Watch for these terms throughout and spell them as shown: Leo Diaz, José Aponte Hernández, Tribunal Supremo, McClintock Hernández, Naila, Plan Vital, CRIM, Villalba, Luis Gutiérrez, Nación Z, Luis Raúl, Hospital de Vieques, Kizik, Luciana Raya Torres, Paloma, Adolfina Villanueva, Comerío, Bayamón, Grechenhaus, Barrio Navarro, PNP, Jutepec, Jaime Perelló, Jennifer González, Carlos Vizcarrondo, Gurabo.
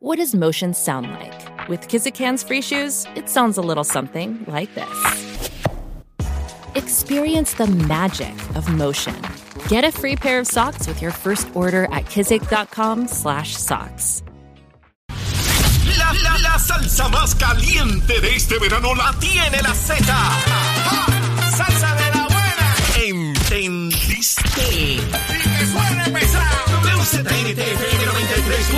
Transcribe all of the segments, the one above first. What does motion sound like? With Kizik Hands Free Shoes, it sounds a little something like this. Experience the magic of motion. Get a free pair of socks with your first order at kizik.com/socks. La salsa más caliente de este verano la tiene la Z. ¡Salsa de la buena! ¿Entendiste? ¡Y que suene pesado! WZMTFM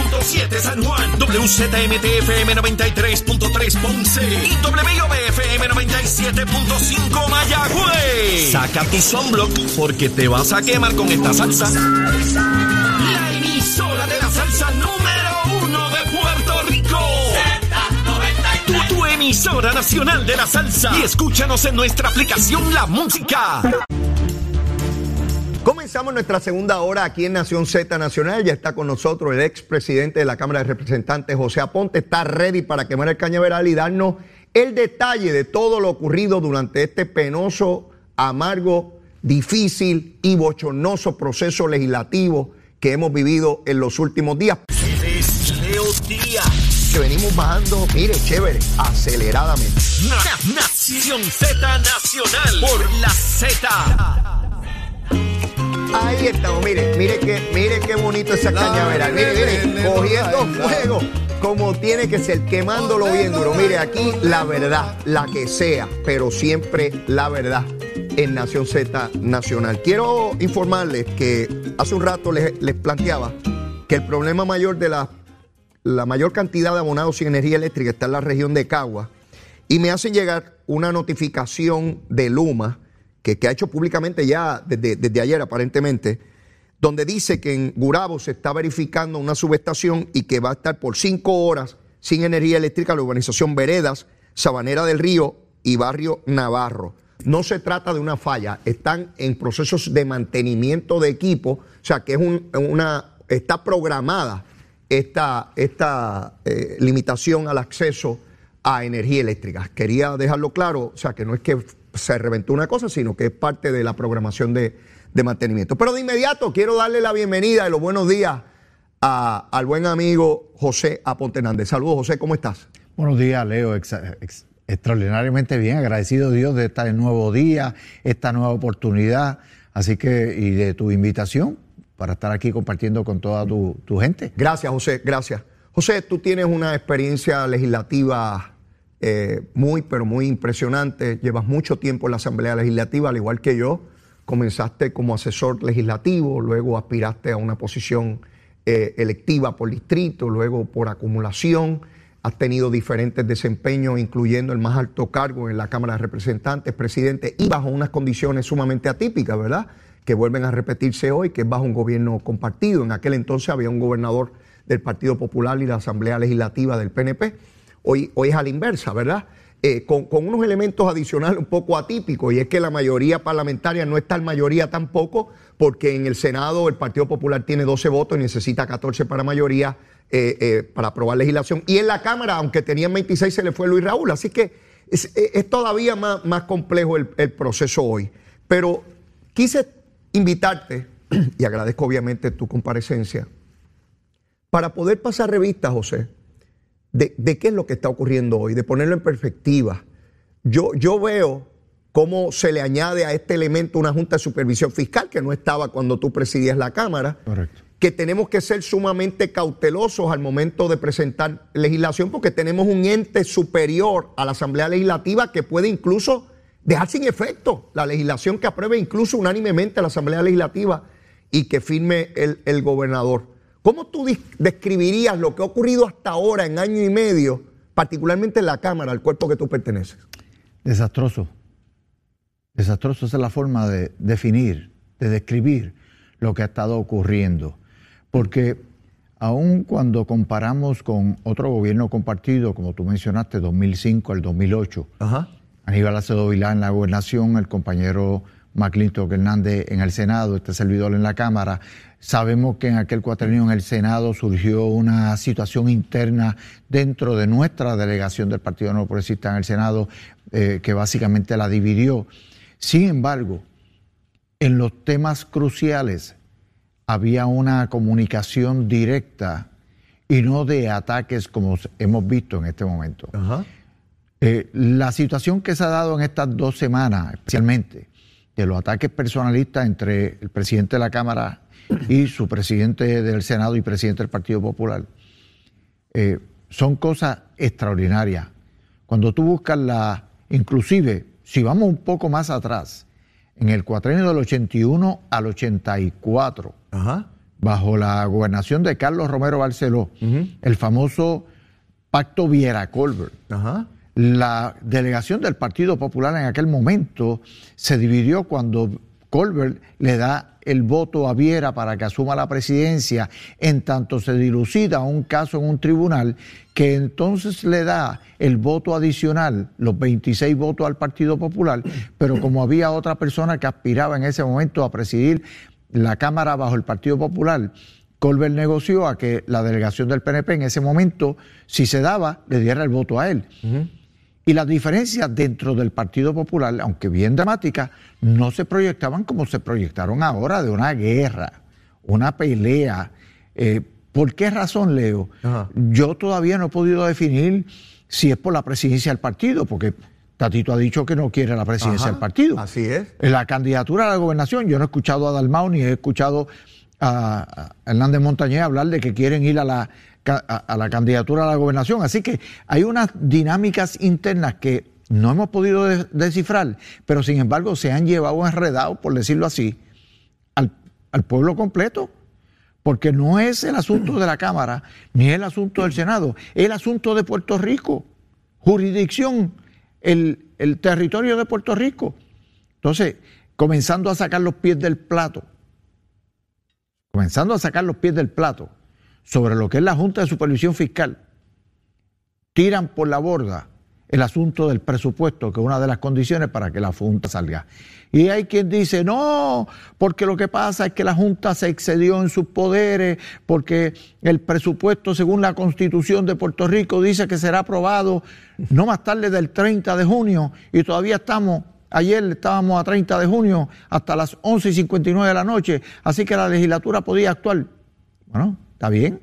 93.7 San Juan, WZMTFM 93.3 Ponce y WIOB FM 97.5 Mayagüez. Saca tu sunblock porque te vas a quemar con esta salsa. ¡Salsa! La emisora de la salsa número uno de Puerto Rico. Tu emisora nacional de la salsa. Y escúchanos en nuestra aplicación La Música. Comenzamos nuestra segunda hora aquí en Nación Z Nacional. Ya está con nosotros el expresidente de la Cámara de Representantes, José Aponte. Está ready para quemar el cañaveral y darnos el detalle de todo lo ocurrido durante este penoso, amargo, difícil y bochornoso proceso legislativo que hemos vivido en los últimos días. Que venimos bajando, mire, chévere, aceleradamente. Nación Z Nacional por la Z. Ahí estamos, mire qué bonito esa cañaveral, mire, cogiendo fuego, como tiene que ser, quemándolo bien duro. Mire, aquí la verdad, la que sea, pero siempre la verdad en Nación Z Nacional. Quiero informarles que hace un rato les planteaba que el problema mayor de la mayor cantidad de abonados sin energía eléctrica está en la región de Cagua, y me hacen llegar una notificación de Luma, que ha hecho públicamente ya desde ayer aparentemente, donde dice que en Gurabo se está verificando una subestación y que va a estar por 5 horas sin energía eléctrica la urbanización Veredas, Sabanera del Río y Barrio Navarro. No se trata de una falla, están en procesos de mantenimiento de equipo, o sea que es está programada esta limitación al acceso a energía eléctrica. Quería dejarlo claro, o sea que no es que se reventó una cosa, sino que es parte de la programación de mantenimiento. Pero de inmediato quiero darle la bienvenida y los buenos días al buen amigo José Aponte Hernández. Saludos, José, ¿cómo estás? Buenos días, Leo. Extraordinariamente bien, agradecido a Dios de este nuevo día, esta nueva oportunidad, así que y de tu invitación para estar aquí compartiendo con toda tu gente. Gracias, José, gracias. José, tú tienes una experiencia legislativa muy, pero muy impresionante. Llevas mucho tiempo en la Asamblea Legislativa, al igual que yo. Comenzaste como asesor legislativo, luego aspiraste a una posición electiva por distrito, luego por acumulación. Has tenido diferentes desempeños, incluyendo el más alto cargo en la Cámara de Representantes, presidente, y bajo unas condiciones sumamente atípicas, ¿verdad?, que vuelven a repetirse hoy, que es bajo un gobierno compartido. En aquel entonces había un gobernador del Partido Popular y la Asamblea Legislativa del PNP. Hoy es a la inversa, ¿verdad? Con unos elementos adicionales un poco atípicos, y es que la mayoría parlamentaria no es tal mayoría tampoco, porque en el Senado el Partido Popular tiene 12 votos y necesita 14 para mayoría para aprobar legislación. Y en la Cámara, aunque tenían 26, se le fue Luis Raúl. Así que es todavía más complejo el proceso hoy. Pero quise invitarte, y agradezco obviamente tu comparecencia, para poder pasar revista, José, de qué es lo que está ocurriendo hoy, de ponerlo en perspectiva. Yo veo cómo se le añade a este elemento una Junta de Supervisión Fiscal que no estaba cuando tú presidías la Cámara. Correcto. Que tenemos que ser sumamente cautelosos al momento de presentar legislación, porque tenemos un ente superior a la Asamblea Legislativa que puede incluso dejar sin efecto la legislación que apruebe incluso unánimemente la Asamblea Legislativa y que firme el gobernador. ¿Cómo tú describirías lo que ha ocurrido hasta ahora en año y medio, particularmente en la Cámara, al cuerpo que tú perteneces? Desastroso. Desastroso, esa es la forma de definir, de describir lo que ha estado ocurriendo. Porque aun cuando comparamos con otro gobierno compartido, como tú mencionaste, 2005 al 2008, ajá, Aníbal Acevedo Vilá en la gobernación, el compañero McClintock Hernández en el Senado, este servidor en la Cámara. Sabemos que en aquel cuatrenio en el Senado surgió una situación interna dentro de nuestra delegación del Partido No Progresista en el Senado que básicamente la dividió. Sin embargo, en los temas cruciales había una comunicación directa y no de ataques como hemos visto en este momento. Ajá. La situación que se ha dado en estas 2 semanas, especialmente, de los ataques personalistas entre el presidente de la Cámara y su presidente del Senado y presidente del Partido Popular, son cosas extraordinarias. Cuando tú buscas inclusive, si vamos un poco más atrás, en el cuatrenio del 81 al 84, ajá, bajo la gobernación de Carlos Romero Barceló, uh-huh, el famoso Pacto Viera-Colbert, ajá, la delegación del Partido Popular en aquel momento se dividió cuando Colbert le da el voto a Viera para que asuma la presidencia, en tanto se dilucida un caso en un tribunal que entonces le da el voto adicional, los 26 votos al Partido Popular, pero como había otra persona que aspiraba en ese momento a presidir la Cámara bajo el Partido Popular, Colbert negoció a que la delegación del PNP en ese momento, si se daba, le diera el voto a él. Uh-huh. Y las diferencias dentro del Partido Popular, aunque bien dramáticas, no se proyectaban como se proyectaron ahora, de una guerra, una pelea. ¿Por qué razón, Leo? Ajá. Yo todavía no he podido definir si es por la presidencia del partido, porque Tatito ha dicho que no quiere la presidencia, ajá, del partido. Así es. La candidatura a la gobernación, yo no he escuchado a Dalmau ni he escuchado a Hernández Montañés hablar de que quieren ir a la candidatura a la gobernación. Así que hay unas dinámicas internas que no hemos podido descifrar, pero sin embargo se han llevado enredados, por decirlo así, al pueblo completo, porque no es el asunto de la Cámara ni el asunto del Senado, es el asunto de Puerto Rico, jurisdicción, el territorio de Puerto Rico. Entonces, comenzando a sacar los pies del plato sobre lo que es la Junta de Supervisión Fiscal, tiran por la borda el asunto del presupuesto, que es una de las condiciones para que la Junta salga. Y hay quien dice, no, porque lo que pasa es que la Junta se excedió en sus poderes, porque el presupuesto, según la Constitución de Puerto Rico, dice que será aprobado no más tarde del 30 de junio, y todavía estamos... Ayer estábamos a 30 de junio hasta las 11:59 de la noche, así que la legislatura podía actuar. Bueno, está bien,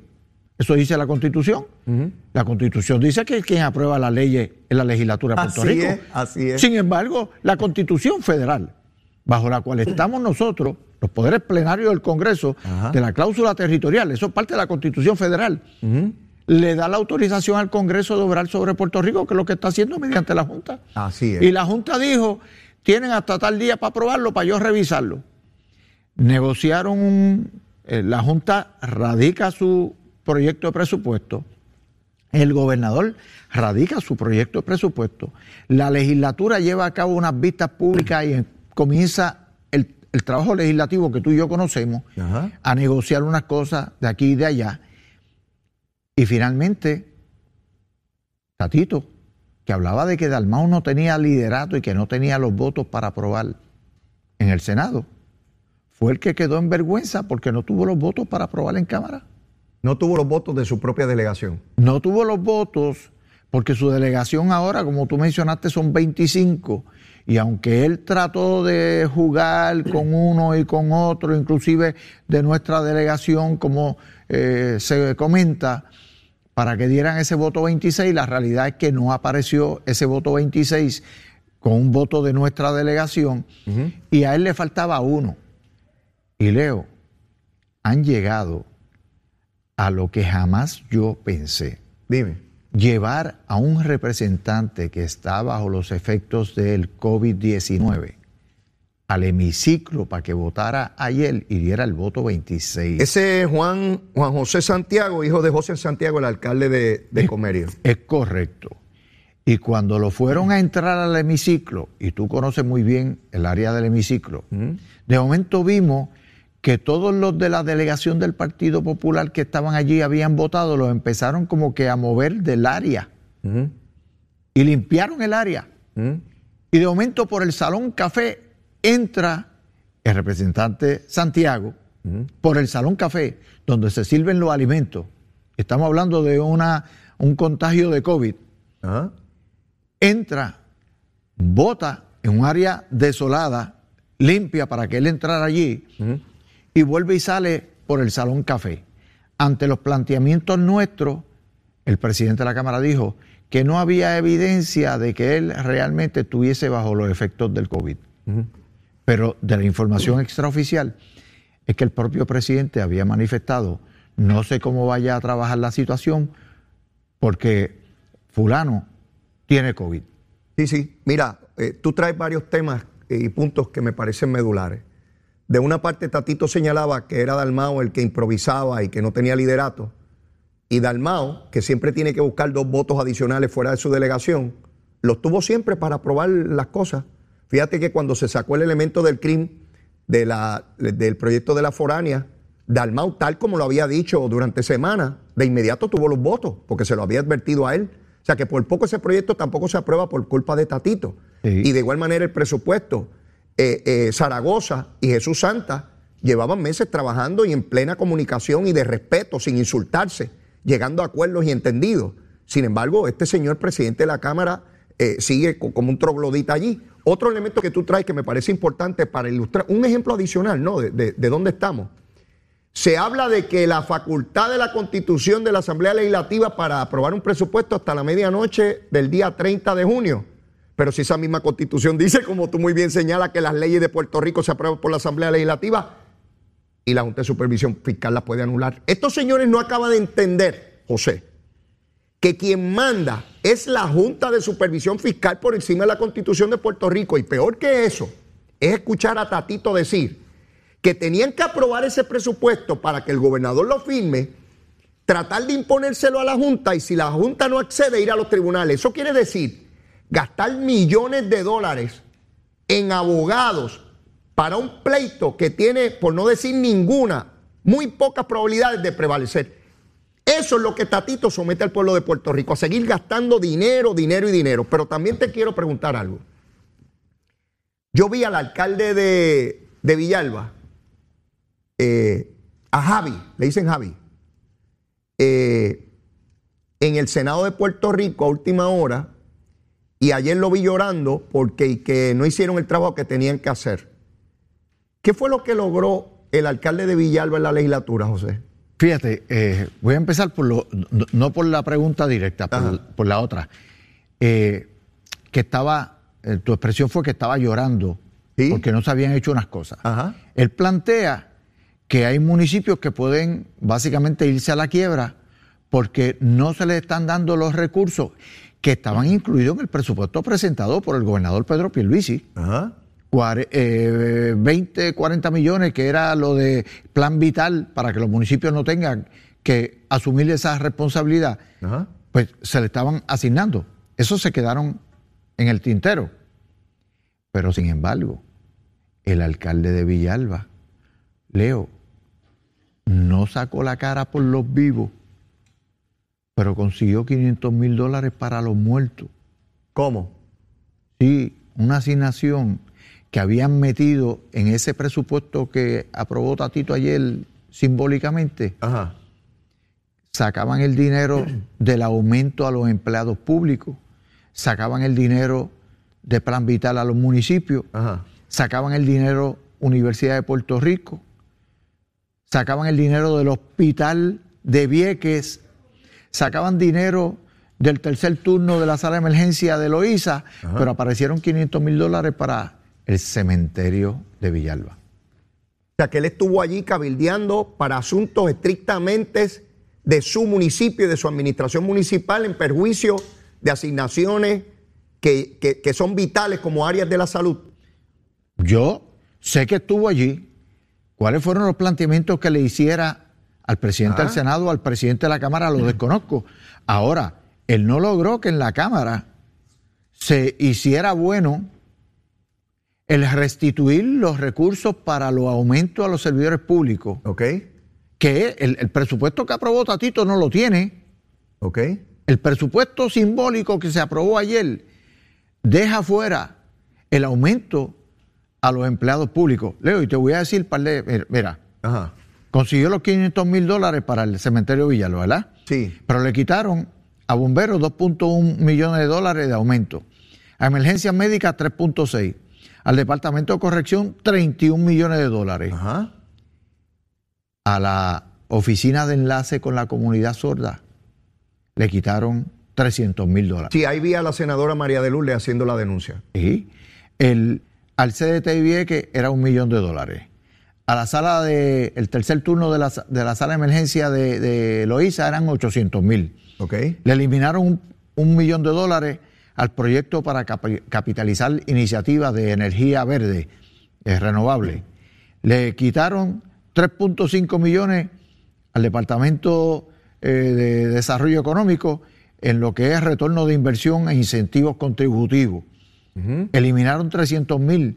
eso dice la Constitución. Uh-huh. La Constitución dice que quien aprueba las leyes es la legislatura de Puerto Rico. Así es. Sin embargo, la Constitución federal, bajo la cual estamos nosotros, los poderes plenarios del Congreso, uh-huh, de la cláusula territorial, eso es parte de la Constitución federal, uh-huh, le da la autorización al Congreso de obrar sobre Puerto Rico, que es lo que está haciendo mediante la Junta. Así es. Y la Junta dijo, tienen hasta tal día para aprobarlo, para yo revisarlo. Negociaron, la Junta radica su proyecto de presupuesto, el gobernador radica su proyecto de presupuesto, la legislatura lleva a cabo unas vistas públicas y comienza el trabajo legislativo que tú y yo conocemos, ajá, a negociar unas cosas de aquí y de allá. Y finalmente, Tatito, que hablaba de que Dalmau no tenía liderato y que no tenía los votos para aprobar en el Senado, fue el que quedó en vergüenza porque no tuvo los votos para aprobar en Cámara. No tuvo los votos de su propia delegación. No tuvo los votos porque su delegación ahora, como tú mencionaste, son 25. Y aunque él trató de jugar con uno y con otro, inclusive de nuestra delegación, como se comenta, para que dieran ese voto 26, la realidad es que no apareció ese voto 26 con un voto de nuestra delegación, uh-huh, y a él le faltaba uno. Y Leo, han llegado a lo que jamás yo pensé. Dime. Llevar a un representante que está bajo los efectos del COVID-19 al hemiciclo para que votara ayer y diera el voto 26. Ese es Juan José Santiago, hijo de José Santiago, el alcalde de Comerío. Es correcto. Y cuando lo fueron a entrar al hemiciclo, y tú conoces muy bien el área del hemiciclo, de momento vimos que todos los de la delegación del Partido Popular que estaban allí habían votado, los empezaron como que a mover del área, uh-huh, y limpiaron el área. Uh-huh. Y de momento por el Salón Café entra el representante Santiago, uh-huh, por el Salón Café, donde se sirven los alimentos. Estamos hablando de un contagio de COVID. Uh-huh. Entra, vota en un área desolada, limpia para que él entrara allí, uh-huh, y vuelve y sale por el Salón Café. ante los planteamientos nuestros, el presidente de la Cámara dijo que no había evidencia de que él realmente estuviese bajo los efectos del COVID. Uh-huh. Pero de la información extraoficial es que el propio presidente había manifestado, no sé cómo vaya a trabajar la situación, porque fulano tiene COVID. Sí, sí. Mira, tú traes varios temas y puntos que me parecen medulares. De una parte, Tatito señalaba que era Dalmau el que improvisaba y que no tenía liderato. Y Dalmau, que siempre tiene que buscar dos votos adicionales fuera de su delegación, los tuvo siempre para aprobar las cosas. Fíjate que cuando se sacó el elemento del crimen del proyecto de la foránea, Dalmau, tal como lo había dicho durante semanas, de inmediato tuvo los votos, porque se lo había advertido a él. O sea que por poco ese proyecto tampoco se aprueba por culpa de Tatito. Sí. Y de igual manera el presupuesto. Zaragoza y Jesús Santa llevaban meses trabajando y en plena comunicación y de respeto, sin insultarse, llegando a acuerdos y entendidos. Sin embargo, este señor presidente de la Cámara sigue como un troglodita allí. Otro elemento que tú traes que me parece importante para ilustrar, un ejemplo adicional, ¿no? De dónde estamos. Se habla de que la facultad de la Constitución de la Asamblea Legislativa para aprobar un presupuesto hasta la medianoche del día 30 de junio. Pero si esa misma Constitución dice, como tú muy bien señalas, que las leyes de Puerto Rico se aprueban por la Asamblea Legislativa y la Junta de Supervisión Fiscal las puede anular. Estos señores no acaban de entender, José, que quien manda es la Junta de Supervisión Fiscal por encima de la Constitución de Puerto Rico. Y peor que eso, es escuchar a Tatito decir que tenían que aprobar ese presupuesto para que el gobernador lo firme, tratar de imponérselo a la Junta y si la Junta no accede, ir a los tribunales. Eso quiere decir gastar millones de dólares en abogados para un pleito que tiene, por no decir ninguna, muy pocas probabilidades de prevalecer. Eso es lo que Tatito somete al pueblo de Puerto Rico, a seguir gastando dinero, dinero y dinero. Pero también te quiero preguntar algo. Yo vi al alcalde de Villalba, a Javi, le dicen Javi, en el Senado de Puerto Rico a última hora. Y ayer lo vi llorando porque que no hicieron el trabajo que tenían que hacer. ¿Qué fue lo que logró el alcalde de Villalba en la legislatura, José? Fíjate, voy a empezar no por la pregunta directa, por la otra. Que estaba, tu expresión fue que estaba llorando, ¿sí?, porque no se habían hecho unas cosas. Ajá. Él plantea que hay municipios que pueden básicamente irse a la quiebra porque no se les están dando los recursos que estaban incluidos en el presupuesto presentado por el gobernador Pedro Pierluisi. Ajá. 40 millones, que era lo de Plan Vital, para que los municipios no tengan que asumir esa responsabilidad. Ajá. Pues se le estaban asignando. Eso se quedaron en el tintero. Pero sin embargo, el alcalde de Villalba, Leo, no sacó la cara por los vivos, pero consiguió $500,000 para los muertos. ¿Cómo? Sí, una asignación que habían metido en ese presupuesto que aprobó Tatito ayer simbólicamente. Ajá. Sacaban el dinero del aumento a los empleados públicos, sacaban el dinero de Plan Vital a los municipios, ajá, sacaban el dinero Universidad de Puerto Rico, sacaban el dinero del Hospital de Vieques, sacaban dinero del tercer turno de la sala de emergencia de Loíza, ajá, pero aparecieron $500,000 para el cementerio de Villalba. O sea, que él estuvo allí cabildeando para asuntos estrictamente de su municipio y de su administración municipal en perjuicio de asignaciones que son vitales como áreas de la salud. Yo sé que estuvo allí. ¿Cuáles fueron los planteamientos que le hiciera al presidente del Senado, al presidente de la Cámara? Lo desconozco. Ahora, él no logró que en la Cámara se hiciera bueno el restituir los recursos para los aumentos a los servidores públicos. Ok. Que el presupuesto que aprobó Tatito no lo tiene. Ok. El presupuesto simbólico que se aprobó ayer deja fuera el aumento a los empleados públicos. Leo, y te voy a decir, mira. Ajá. Consiguió los $500,000 para el cementerio Villalba, ¿verdad? Sí. Pero le quitaron a bomberos $2.1 millones de aumento. A emergencias médicas, 3.6. Al departamento de corrección, $31 millones. Ajá. A la Oficina de Enlace con la Comunidad Sorda, le quitaron $300,000. Sí, ahí vi a la senadora María de Lourdes haciendo la denuncia. Sí, al CDT de Vieques era $1 millón. A la sala de el tercer turno de la sala de emergencia de Loíza eran $800,000. Okay. Le eliminaron un $1 millón al proyecto para capitalizar iniciativas de energía verde, renovable. Le quitaron $3.5 millones al Departamento de Desarrollo Económico en lo que es retorno de inversión e incentivos contributivos. Uh-huh. Eliminaron $300,000.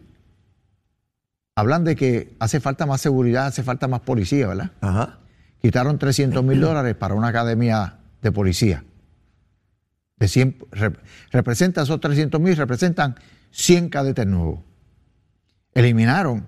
Hablan de que hace falta más seguridad, hace falta más policía, ¿verdad? Ajá. Quitaron $300,000 para una academia de policía. De 100, representa esos $300,000, representan 100 cadetes nuevos. Eliminaron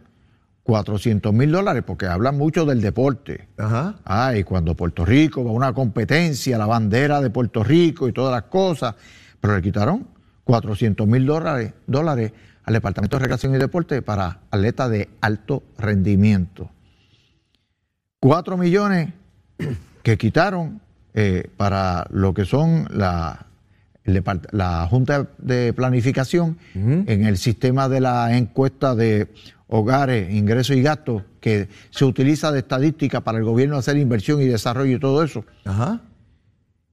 $400,000 porque hablan mucho del deporte. Ajá. Ay, cuando Puerto Rico va a una competencia, la bandera de Puerto Rico y todas las cosas, pero le quitaron $400,000 al Departamento de Recreación y Deporte para atletas de alto rendimiento. 4 millones que quitaron para lo que son la Junta de Planificación en el sistema de la encuesta de hogares, ingresos y gastos, que se utiliza de estadística para el gobierno hacer inversión y desarrollo y todo eso. Ajá.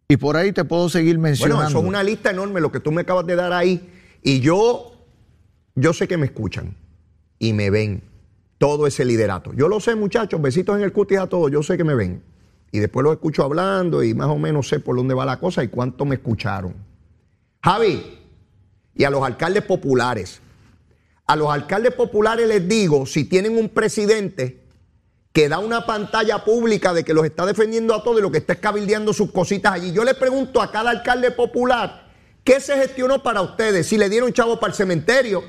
Y por ahí te puedo seguir mencionando. Bueno, eso es una lista enorme lo que tú me acabas de dar ahí. Y yo sé que me escuchan y me ven todo ese liderato. Yo lo sé, muchachos, besitos en el cutis a todos, yo sé que me ven. Y después los escucho hablando y más o menos sé por dónde va la cosa y cuánto me escucharon. Javi, y a los alcaldes populares. A los alcaldes populares les digo, si tienen un presidente que da una pantalla pública de que los está defendiendo a todos y lo que está es cabildeando sus cositas allí. Yo les pregunto a cada alcalde popular, ¿qué se gestionó para ustedes? Si le dieron chavo para el cementerio,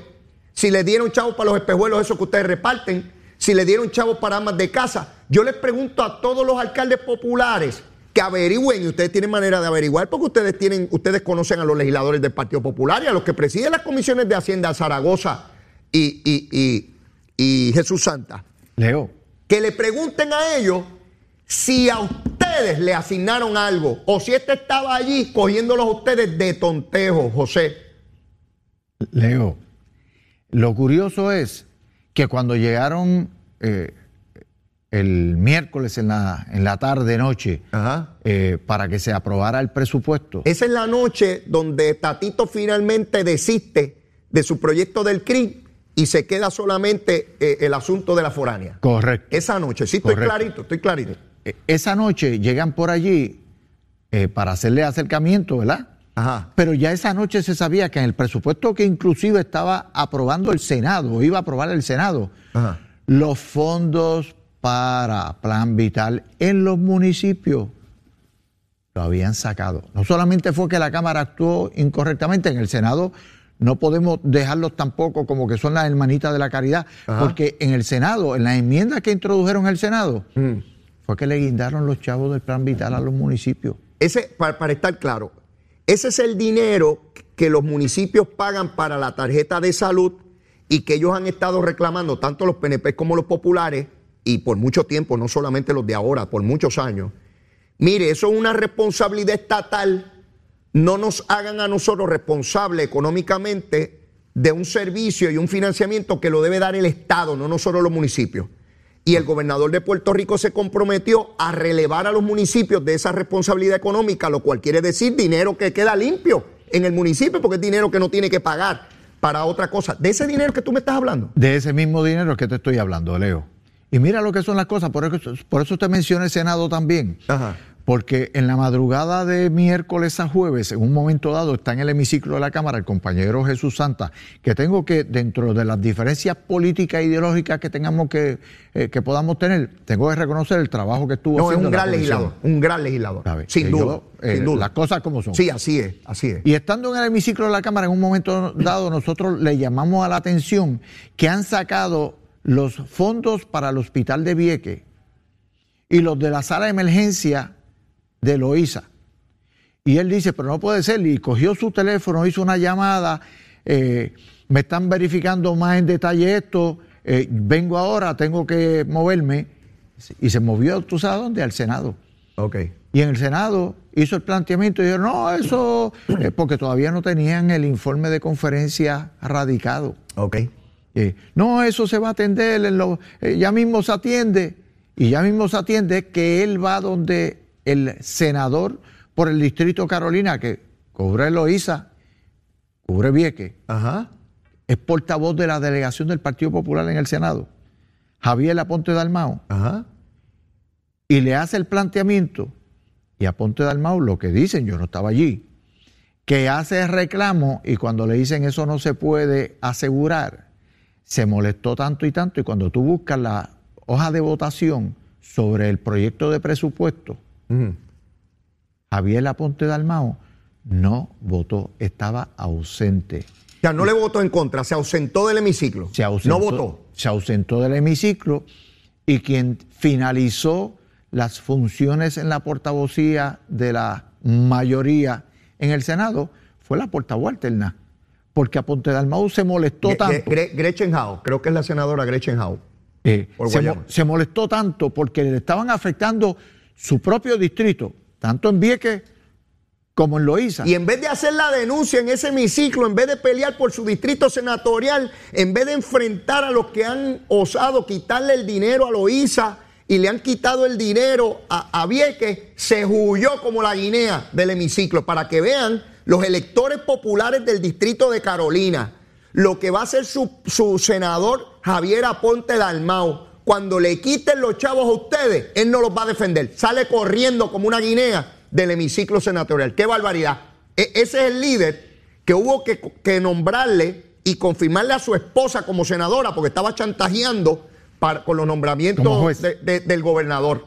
si le dieron chavo para los espejuelos esos que ustedes reparten, si le dieron chavos para amas de casa. Yo les pregunto a todos los alcaldes populares que averigüen, y ustedes tienen manera de averiguar porque ustedes conocen a los legisladores del Partido Popular y a los que presiden las comisiones de Hacienda, Zaragoza y Jesús Santa. Leo. Que le pregunten a ellos si a ustedes le asignaron algo o si este estaba allí cogiéndolos a ustedes de tontejo, José. Leo, lo curioso es que cuando llegaron el miércoles en la tarde-noche para que se aprobara el presupuesto. Esa es la noche donde Tatito finalmente desiste de su proyecto del CRI y se queda solamente el asunto de la foránea. Correcto. Esa noche, sí, estoy clarito, estoy clarito. Esa noche llegan por allí para hacerle acercamiento, ¿verdad? Ajá. Pero ya esa noche se sabía que en el presupuesto que inclusive estaba aprobando el Senado, iba a aprobar el Senado, ajá, los fondos para Plan Vital en los municipios lo habían sacado. No solamente fue que la Cámara actuó incorrectamente, en el Senado no podemos dejarlos tampoco como que son las hermanitas de la caridad, ajá, porque en el Senado, en las enmiendas que introdujeron en el Senado, fue que le guindaron los chavos del Plan Vital a los municipios. Ese, para estar claro, ese es el dinero que los municipios pagan para la tarjeta de salud y que ellos han estado reclamando, tanto los PNP como los populares, y por mucho tiempo, no solamente los de ahora, por muchos años. Mire, eso es una responsabilidad estatal. No nos hagan a nosotros responsables económicamente de un servicio y un financiamiento que lo debe dar el Estado, no nosotros los municipios. Y el gobernador de Puerto Rico se comprometió a relevar a los municipios de esa responsabilidad económica, lo cual quiere decir dinero que queda limpio en el municipio porque es dinero que no tiene que pagar para otra cosa. ¿De ese dinero que tú me estás hablando? De ese mismo dinero que te estoy hablando, Leo. Y mira lo que son las cosas, por eso te mencioné el Senado también. Ajá. Porque en la madrugada de miércoles a jueves, en un momento dado, está en el hemiciclo de la Cámara el compañero Jesús Santa, que tengo que, dentro de las diferencias políticas e ideológicas que tengamos que podamos tener, tengo que reconocer el trabajo que estuvo haciendo. No, es un gran legislador, ¿sabes? Sin duda, sin duda. Las cosas como son. Sí, así es, así es. Y estando en el hemiciclo de la Cámara, en un momento dado, nosotros le llamamos a la atención que han sacado los fondos para el Hospital de Vieques y los de la sala de emergencia de Loíza. Y él dice, pero no puede ser, y cogió su teléfono, hizo una llamada, me están verificando más en detalle esto, vengo ahora, tengo que moverme. y se movió, ¿tú sabes dónde? Al Senado. Okay. Y en el Senado hizo el planteamiento y dijeron, no, eso es porque todavía no tenían el informe de conferencia radicado. Okay. No, eso se va a atender, ya mismo se atiende. Y ya mismo se atiende que él va donde el senador por el distrito Carolina, que cubre Loíza, cubre Vieques, ajá, es portavoz de la delegación del Partido Popular en el Senado, Javier Aponte Dalmau, ajá, y le hace el planteamiento, y Aponte Dalmau, lo que dicen, yo no estaba allí, que hace el reclamo, y cuando le dicen eso no se puede asegurar, se molestó tanto y tanto, y cuando tú buscas la hoja de votación sobre el proyecto de presupuesto, Javier Aponte Dalmau no votó, estaba ausente. O sea, no le votó en contra, se ausentó del hemiciclo. No votó. Se ausentó del hemiciclo, y quien finalizó las funciones en la portavocía de la mayoría en el Senado fue la portavoz alterna, porque Aponte Dalmau se molestó tanto. Grechenhaus, creo que es la senadora Grechenhaus. Se molestó tanto porque le estaban afectando su propio distrito, tanto en Vieques como en Loíza. Y en vez de hacer la denuncia en ese hemiciclo, en vez de pelear por su distrito senatorial, en vez de enfrentar a los que han osado quitarle el dinero a Loíza y le han quitado el dinero a Vieques, se huyó como la guinea del hemiciclo. Para que vean los electores populares del distrito de Carolina, lo que va a hacer su senador Javier Aponte Dalmau. Cuando le quiten los chavos a ustedes, él no los va a defender. Sale corriendo como una guinea del hemiciclo senatorial. ¡Qué barbaridad! Ese es el líder que hubo que nombrarle y confirmarle a su esposa como senadora porque estaba chantajeando con los nombramientos del gobernador.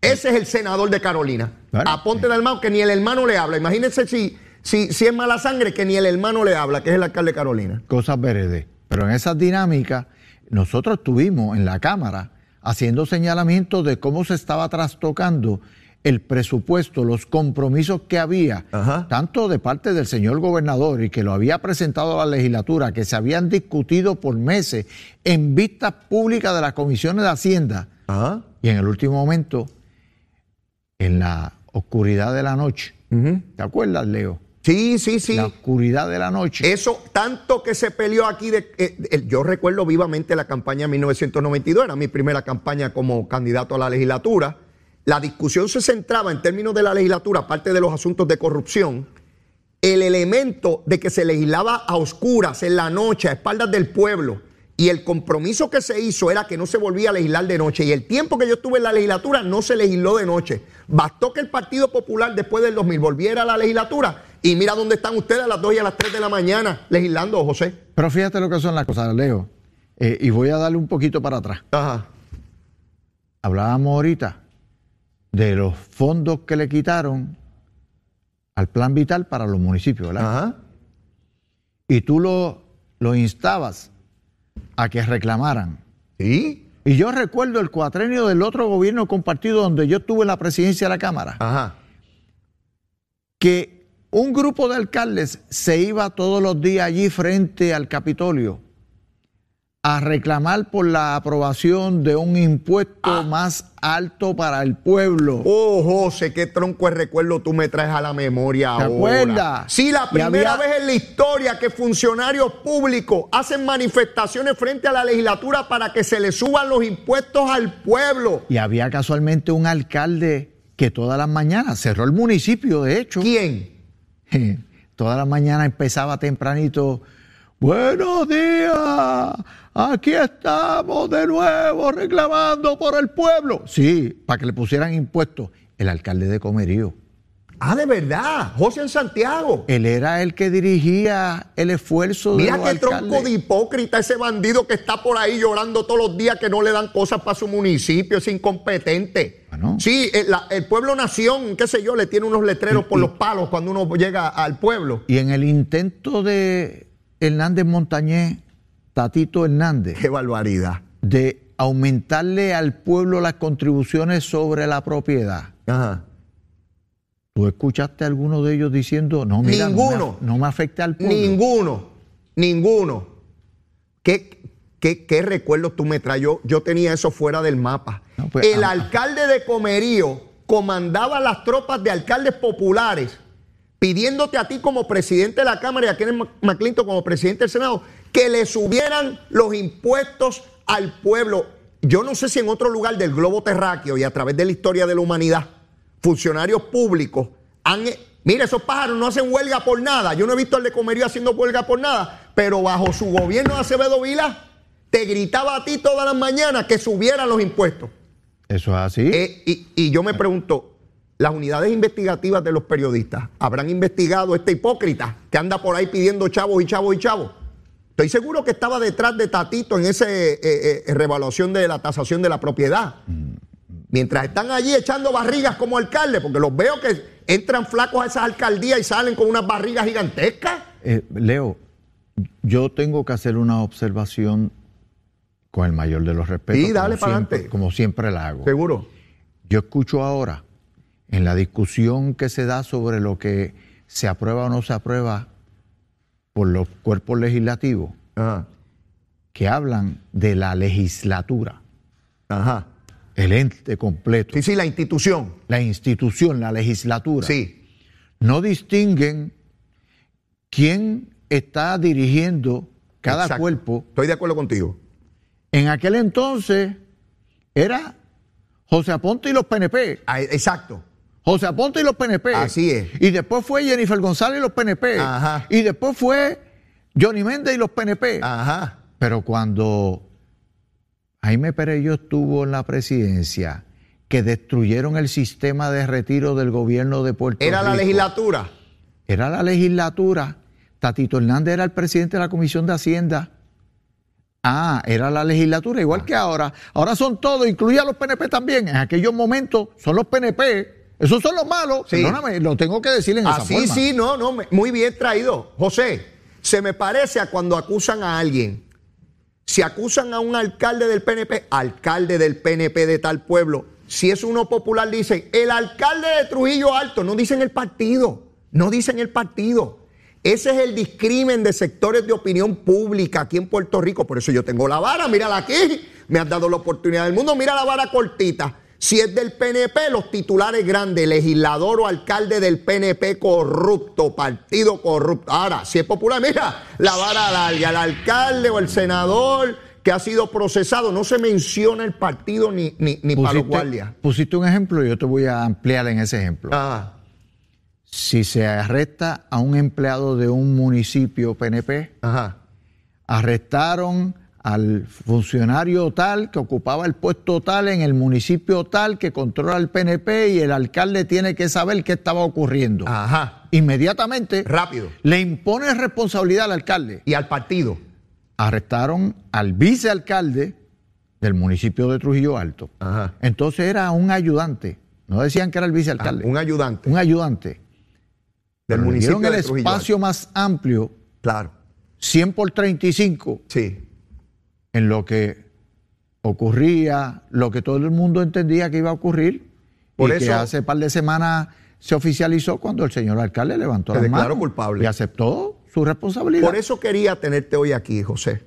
Ese es el senador de Carolina. Vale. Aponte Dalmau, que ni el hermano le habla. Imagínense si es mala sangre, que ni el hermano le habla, que es el alcalde de Carolina. Cosas veredas. Pero en esas dinámicas, nosotros estuvimos en la Cámara haciendo señalamientos de cómo se estaba trastocando el presupuesto, los compromisos que había, ajá, tanto de parte del señor gobernador y que lo había presentado a la legislatura, que se habían discutido por meses en vistas públicas de las comisiones de Hacienda. Ajá. Y en el último momento, en la oscuridad de la noche, uh-huh, ¿te acuerdas, Leo? Sí. La oscuridad de la noche. Eso, tanto que se peleó aquí. Yo recuerdo vivamente la campaña de 1992, era mi primera campaña como candidato a la legislatura. La discusión se centraba en términos de la legislatura, aparte de los asuntos de corrupción, el elemento de que se legislaba a oscuras, en la noche, a espaldas del pueblo. Y el compromiso que se hizo era que no se volvía a legislar de noche. Y el tiempo que yo estuve en la legislatura no se legisló de noche. Bastó que el Partido Popular después del 2000 volviera a la legislatura y mira dónde están ustedes a las 2 y a las 3 de la mañana legislando, José. Pero fíjate lo que son las cosas, Leo. Y voy a darle un poquito para atrás. Ajá. Hablábamos ahorita de los fondos que le quitaron al Plan Vital para los municipios, ¿verdad? Ajá. Y tú lo instabas a que reclamaran. ¿Sí? Y yo recuerdo el cuatrenio del otro gobierno compartido donde yo estuve en la presidencia de la Cámara. Ajá. Que un grupo de alcaldes se iba todos los días allí frente al Capitolio a reclamar por la aprobación de un impuesto más alto para el pueblo. Oh, José, qué tronco de recuerdo tú me traes a la memoria ahora. ¿Te acuerdas? Sí, la primera vez en la historia que funcionarios públicos hacen manifestaciones frente a la legislatura para que se le suban los impuestos al pueblo. Y había casualmente un alcalde que todas las mañanas cerró el municipio, de hecho. ¿Quién? Todas las mañanas empezaba tempranito. Buenos días, aquí estamos de nuevo reclamando por el pueblo. Sí, para que le pusieran impuestos. El alcalde de Comerío. Ah, de verdad, José Santiago. Él era el que dirigía el esfuerzo de los alcaldes. Mira qué tronco de hipócrita ese bandido que está por ahí llorando todos los días que no le dan cosas para su municipio, es incompetente. Bueno. Sí, el pueblo nación, qué sé yo, le tiene unos letreros por los palos cuando uno llega al pueblo. Y en el intento de Hernández Montañés, Tatito Hernández. ¡Qué barbaridad! De aumentarle al pueblo las contribuciones sobre la propiedad. Ajá. ¿Tú escuchaste a alguno de ellos diciendo, no, mira, ninguno, no me afecta al pueblo? Ninguno. ¿Qué recuerdos tú me traes? Yo tenía eso fuera del mapa. No, pues, el alcalde de Comerío comandaba las tropas de alcaldes populares, pidiéndote a ti como presidente de la Cámara y a Kenneth McClintock como presidente del Senado que le subieran los impuestos al pueblo. Yo no sé si en otro lugar del globo terráqueo y a través de la historia de la humanidad, funcionarios públicos han... Mira, esos pájaros no hacen huelga por nada. Yo no he visto al de Comerío haciendo huelga por nada, pero bajo su gobierno de Acevedo Vila te gritaba a ti todas las mañanas que subieran los impuestos. ¿Eso es así? Y yo me pregunto, las unidades investigativas de los periodistas habrán investigado a este hipócrita que anda por ahí pidiendo chavos y chavos y chavos. Estoy seguro que estaba detrás de Tatito en esa revaluación de la tasación de la propiedad. Mientras están allí echando barrigas como alcalde, porque los veo que entran flacos a esas alcaldías y salen con unas barrigas gigantescas. Leo, yo tengo que hacer una observación con el mayor de los respetos. Sí, dale para adelante. Como siempre la hago. Seguro. Yo escucho ahora, en la discusión que se da sobre lo que se aprueba o no se aprueba por los cuerpos legislativos, ajá, que hablan de la legislatura, ajá, el ente completo. Sí, sí, la institución. La institución, la legislatura. Sí. No distinguen quién está dirigiendo cada, exacto, cuerpo. Estoy de acuerdo contigo. En aquel entonces era José Aponte y los PNP. Ah, exacto. José Aponte y los PNP. Así es. Y después fue Jennifer González y los PNP. Ajá. Y después fue Johnny Méndez y los PNP. Ajá. Pero cuando Jaime Perelló estuvo en la presidencia, que destruyeron el sistema de retiro del gobierno de Puerto Rico. Era la legislatura. Era la legislatura. Tatito Hernández era el presidente de la Comisión de Hacienda. Ah, era la legislatura, igual que ahora. Ahora son todos, incluye a los PNP también. En aquellos momentos son los PNP. Esos son los malos. Sí. Perdóname, lo tengo que decir en esa forma. Así, sí, no, muy bien traído. José, se me parece a cuando acusan a alguien. Si acusan a un alcalde del PNP de tal pueblo, si es uno popular, dicen el alcalde de Trujillo Alto, no dicen el partido, no dicen el partido. Ese es el discrimen de sectores de opinión pública aquí en Puerto Rico. Por eso yo tengo la vara, mírala aquí, me has dado la oportunidad del mundo, mira la vara cortita. Si es del PNP, los titulares grandes, legislador o alcalde del PNP corrupto, partido corrupto. Ahora, si es popular, mira, la vara larga, el alcalde o el senador que ha sido procesado, no se menciona el partido ni para los guardias. Pusiste un ejemplo y yo te voy a ampliar en ese ejemplo. Ah. Si se arresta a un empleado de un municipio PNP, ajá, arrestaron al funcionario tal que ocupaba el puesto tal en el municipio tal que controla el PNP y el alcalde tiene que saber qué estaba ocurriendo. Ajá. Inmediatamente, rápido, le impone responsabilidad al alcalde. Y al partido. Arrestaron al vicealcalde del municipio de Trujillo Alto. Ajá. Entonces era un ayudante. No decían que era el vicealcalde. Ah, un ayudante. Un ayudante. Del municipio de Trujillo Alto. Le dieron el espacio más amplio. Claro. 100 por 35. Sí. En lo que ocurría, lo que todo el mundo entendía que iba a ocurrir, por y eso, que hace par de semanas se oficializó cuando el señor alcalde levantó la mano culpable y aceptó su responsabilidad. Por eso quería tenerte hoy aquí, José,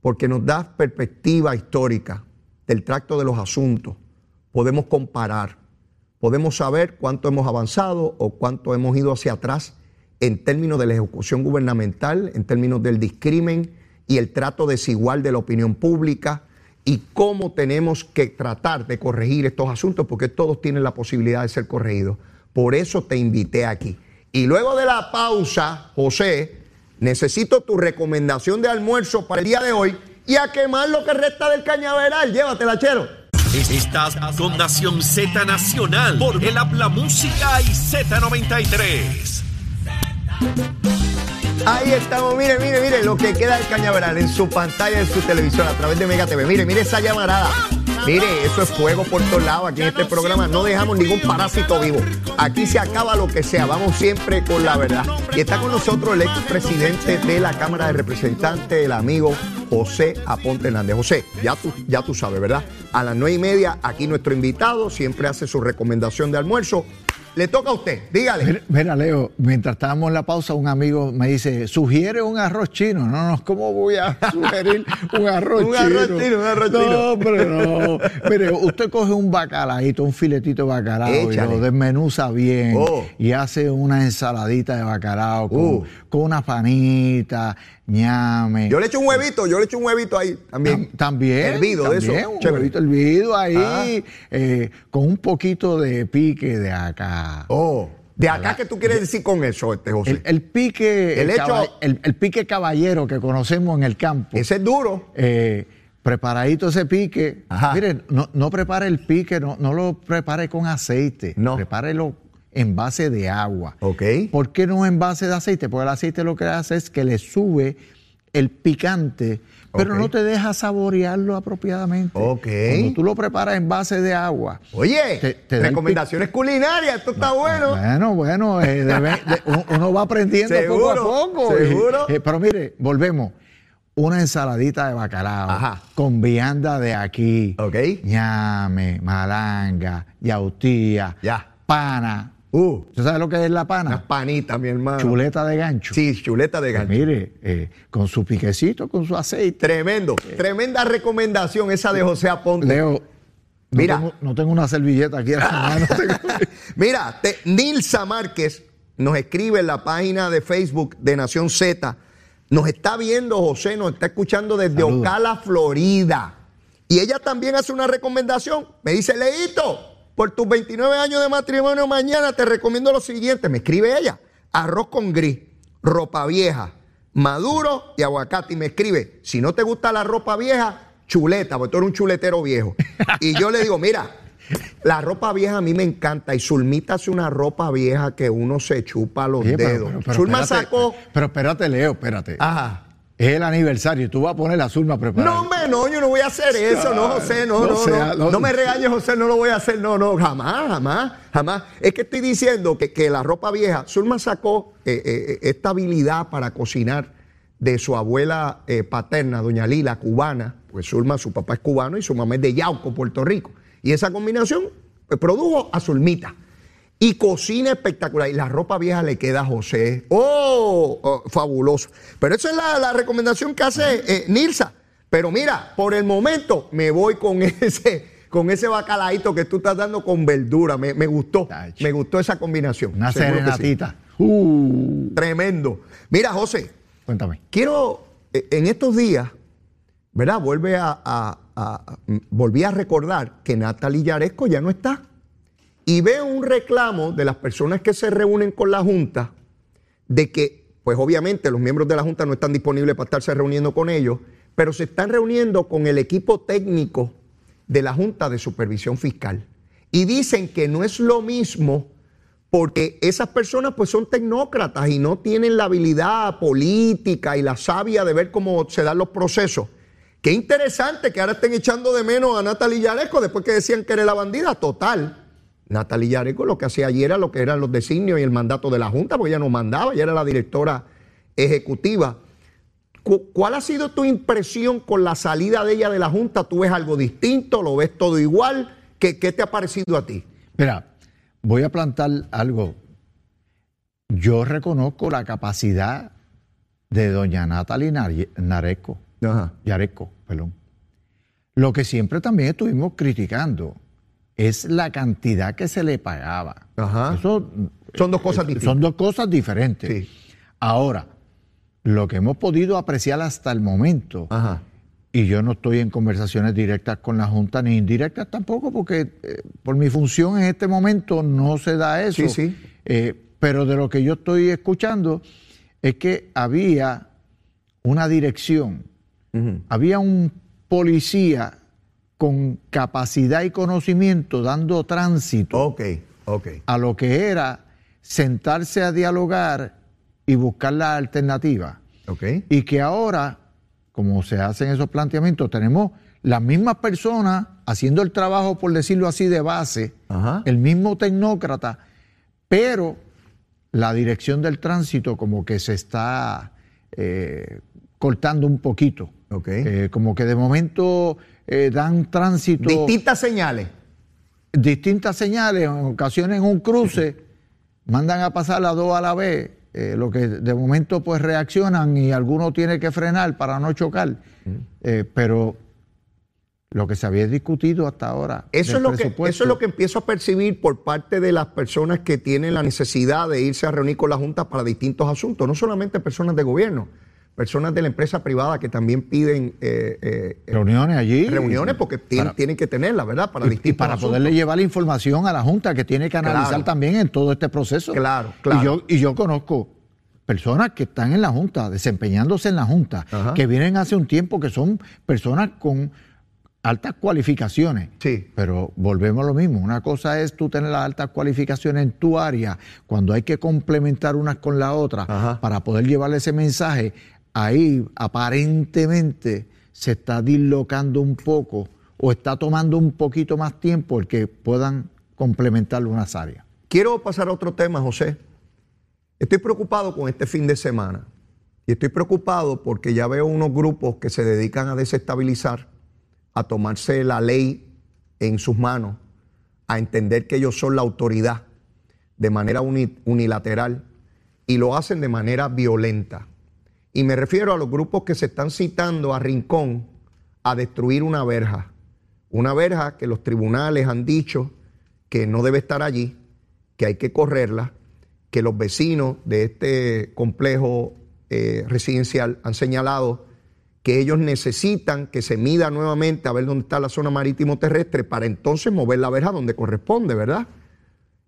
porque nos das perspectiva histórica del tracto de los asuntos. Podemos comparar, podemos saber cuánto hemos avanzado o cuánto hemos ido hacia atrás en términos de la ejecución gubernamental, en términos del discrimen y el trato desigual de la opinión pública y cómo tenemos que tratar de corregir estos asuntos porque todos tienen la posibilidad de ser corregidos. Por eso te invité aquí. Y luego de la pausa, José, necesito tu recomendación de almuerzo para el día de hoy y a quemar lo que resta del cañaveral. Llévatela, chero. Estás con Nación Z Nacional por el Habla Música y Z93. Ahí estamos, mire lo que queda del cañaveral en su pantalla, en su televisor, a través de Mega TV. Mire esa llamarada. Mire, eso es fuego por todos lados. Aquí en este programa no dejamos ningún parásito vivo. Aquí se acaba lo que sea, vamos siempre con la verdad. Y está con nosotros el expresidente de la Cámara de Representantes, el amigo José Aponte Hernández. José, ya tú sabes, ¿verdad? A las 9:30, aquí nuestro invitado siempre hace su recomendación de almuerzo. Le toca a usted, dígale. Mira, Leo, mientras estábamos en la pausa, un amigo me dice, sugiere un arroz chino. No, no, ¿cómo voy a sugerir un arroz chino? Un arroz chino. No, hombre, no. Mire, usted coge un bacalaíto, un filetito de bacalao, échale, y lo desmenuza bien, y hace una ensaladita de bacalao con una panita, ñame. Yo le echo un huevito, ahí también. Hervido, eso. Un huevito hervido ahí, con un poquito de pique de acá. ¿De acá qué tú quieres decir con eso, José? El pique caballero que conocemos en el campo. Ese es duro. Preparadito ese pique. Ajá. Miren, no prepare el pique, no lo prepare con aceite. No. Prepárelo en base de agua. Okay. ¿Por qué no en base de aceite? Porque el aceite lo que hace es que le sube el picante, pero no te deja saborearlo apropiadamente. Cuando tú lo preparas en base de agua. Oye, te recomendaciones culinarias, esto está bueno. Bueno, uno va aprendiendo poco a poco. Seguro. Pero mire, volvemos. Una ensaladita de bacalao, con vianda de aquí, ñame, malanga, yautía, pana. ¿Usted sabe lo que es la pana? Las panitas, mi hermano. Chuleta de gancho. Sí, chuleta de gancho. Mire, con su piquecito, con su aceite. Tremendo. Tremenda recomendación esa de José Aponte. Leo, mira, no tengo una servilleta aquí. Mira, Nilsa Márquez nos escribe en la página de Facebook de Nación Z. Nos está viendo, José, nos está escuchando desde Ocala, Florida. Y ella también hace una recomendación. Me dice, Leito, por tus 29 años de matrimonio mañana te recomiendo lo siguiente. Me escribe ella, arroz con gris, ropa vieja, maduro y aguacate. Y me escribe, si no te gusta la ropa vieja, chuleta, porque tú eres un chuletero viejo. Y yo le digo, mira, la ropa vieja a mí me encanta. Y Zulmita hace una ropa vieja que uno se chupa los dedos. Pero, Zulma sacó... Pero espérate, Leo, espérate. Ajá. Es el aniversario y tú vas a poner la Zulma preparada. No, hombre, no, yo no voy a hacer eso, no, José, no. No me regañes, José, no lo voy a hacer, jamás. Es que estoy diciendo que la ropa vieja, Zulma sacó esta habilidad para cocinar de su abuela paterna, doña Lila, cubana, pues Zulma, su papá es cubano y su mamá es de Yauco, Puerto Rico. Y esa combinación produjo a Zulmita. Y cocina espectacular. Y la ropa vieja le queda a José. Fabuloso. Pero esa es la recomendación que hace Nilsa. Pero mira, por el momento me voy con ese bacalaíto que tú estás dando con verdura. Me gustó. Me gustó esa combinación. Una serenatita. Sí. Tremendo. Mira, José. Cuéntame. Quiero, en estos días, ¿verdad? Volví a recordar que Natalie Jaresko ya no está. Y veo un reclamo de las personas que se reúnen con la Junta de que, pues obviamente los miembros de la Junta no están disponibles para estarse reuniendo con ellos, pero se están reuniendo con el equipo técnico de la Junta de Supervisión Fiscal. Y dicen que no es lo mismo porque esas personas pues son tecnócratas y no tienen la habilidad política y la savia de ver cómo se dan los procesos. Qué interesante que ahora estén echando de menos a Natalie Jaresko después que decían que era la bandida. Total, Natalie Jaresko lo que hacía ayer era lo que eran los designios y el mandato de la Junta, porque ella no mandaba, ella era la directora ejecutiva. ¿Cuál ha sido tu impresión con la salida de ella de la Junta? ¿Tú ves algo distinto? ¿Lo ves todo igual? ¿Qué te ha parecido a ti? Mira, voy a plantear algo. Yo reconozco la capacidad de doña Natalie Jaresko. Lo que siempre también estuvimos criticando es la cantidad que se le pagaba. Eso, son dos cosas diferentes. Son dos cosas diferentes. Sí. Ahora, lo que hemos podido apreciar hasta el momento, y yo no estoy en conversaciones directas con la Junta ni indirectas tampoco, porque por mi función en este momento no se da eso. Sí, sí. Pero de lo que yo estoy escuchando es que había una dirección, había un policía con capacidad y conocimiento, dando tránsito a lo que era sentarse a dialogar y buscar la alternativa. Y que ahora, como se hacen esos planteamientos, tenemos las mismas personas haciendo el trabajo, por decirlo así, de base, el mismo tecnócrata, pero la dirección del tránsito como que se está cortando un poquito. Como que de momento... dan tránsito... Distintas señales. En ocasiones un cruce mandan a pasar las dos a la vez, lo que de momento pues reaccionan y alguno tiene que frenar para no chocar, pero lo que se había discutido hasta ahora. Eso es lo que empiezo a percibir por parte de las personas que tienen la necesidad de irse a reunir con la Junta para distintos asuntos, no solamente personas de gobierno, personas de la empresa privada que también piden reuniones allí. Reuniones porque tienen que tenerlas, ¿verdad? Para distintos y para asuntos. Poderle llevar la información a la Junta que tiene que analizar también en todo este proceso. Claro, claro. Y yo conozco personas que están en la Junta, desempeñándose en la Junta, ajá, que vienen hace un tiempo, que son personas con altas cualificaciones, sí, pero volvemos a lo mismo. Una cosa es tú tener las altas cualificaciones en tu área cuando hay que complementar unas con la otra, ajá, para poder llevarle ese mensaje. Ahí aparentemente se está dislocando un poco o está tomando un poquito más tiempo el que puedan complementar unas áreas. Quiero pasar a otro tema, José. Estoy preocupado con este fin de semana y estoy preocupado porque ya veo unos grupos que se dedican a desestabilizar, a tomarse la ley en sus manos, a entender que ellos son la autoridad de manera unilateral y lo hacen de manera violenta. Y me refiero a los grupos que se están citando a Rincón a destruir una verja que los tribunales han dicho que no debe estar allí, que hay que correrla, que los vecinos de este complejo residencial han señalado que ellos necesitan que se mida nuevamente a ver dónde está la zona marítimo terrestre para entonces mover la verja donde corresponde, ¿verdad?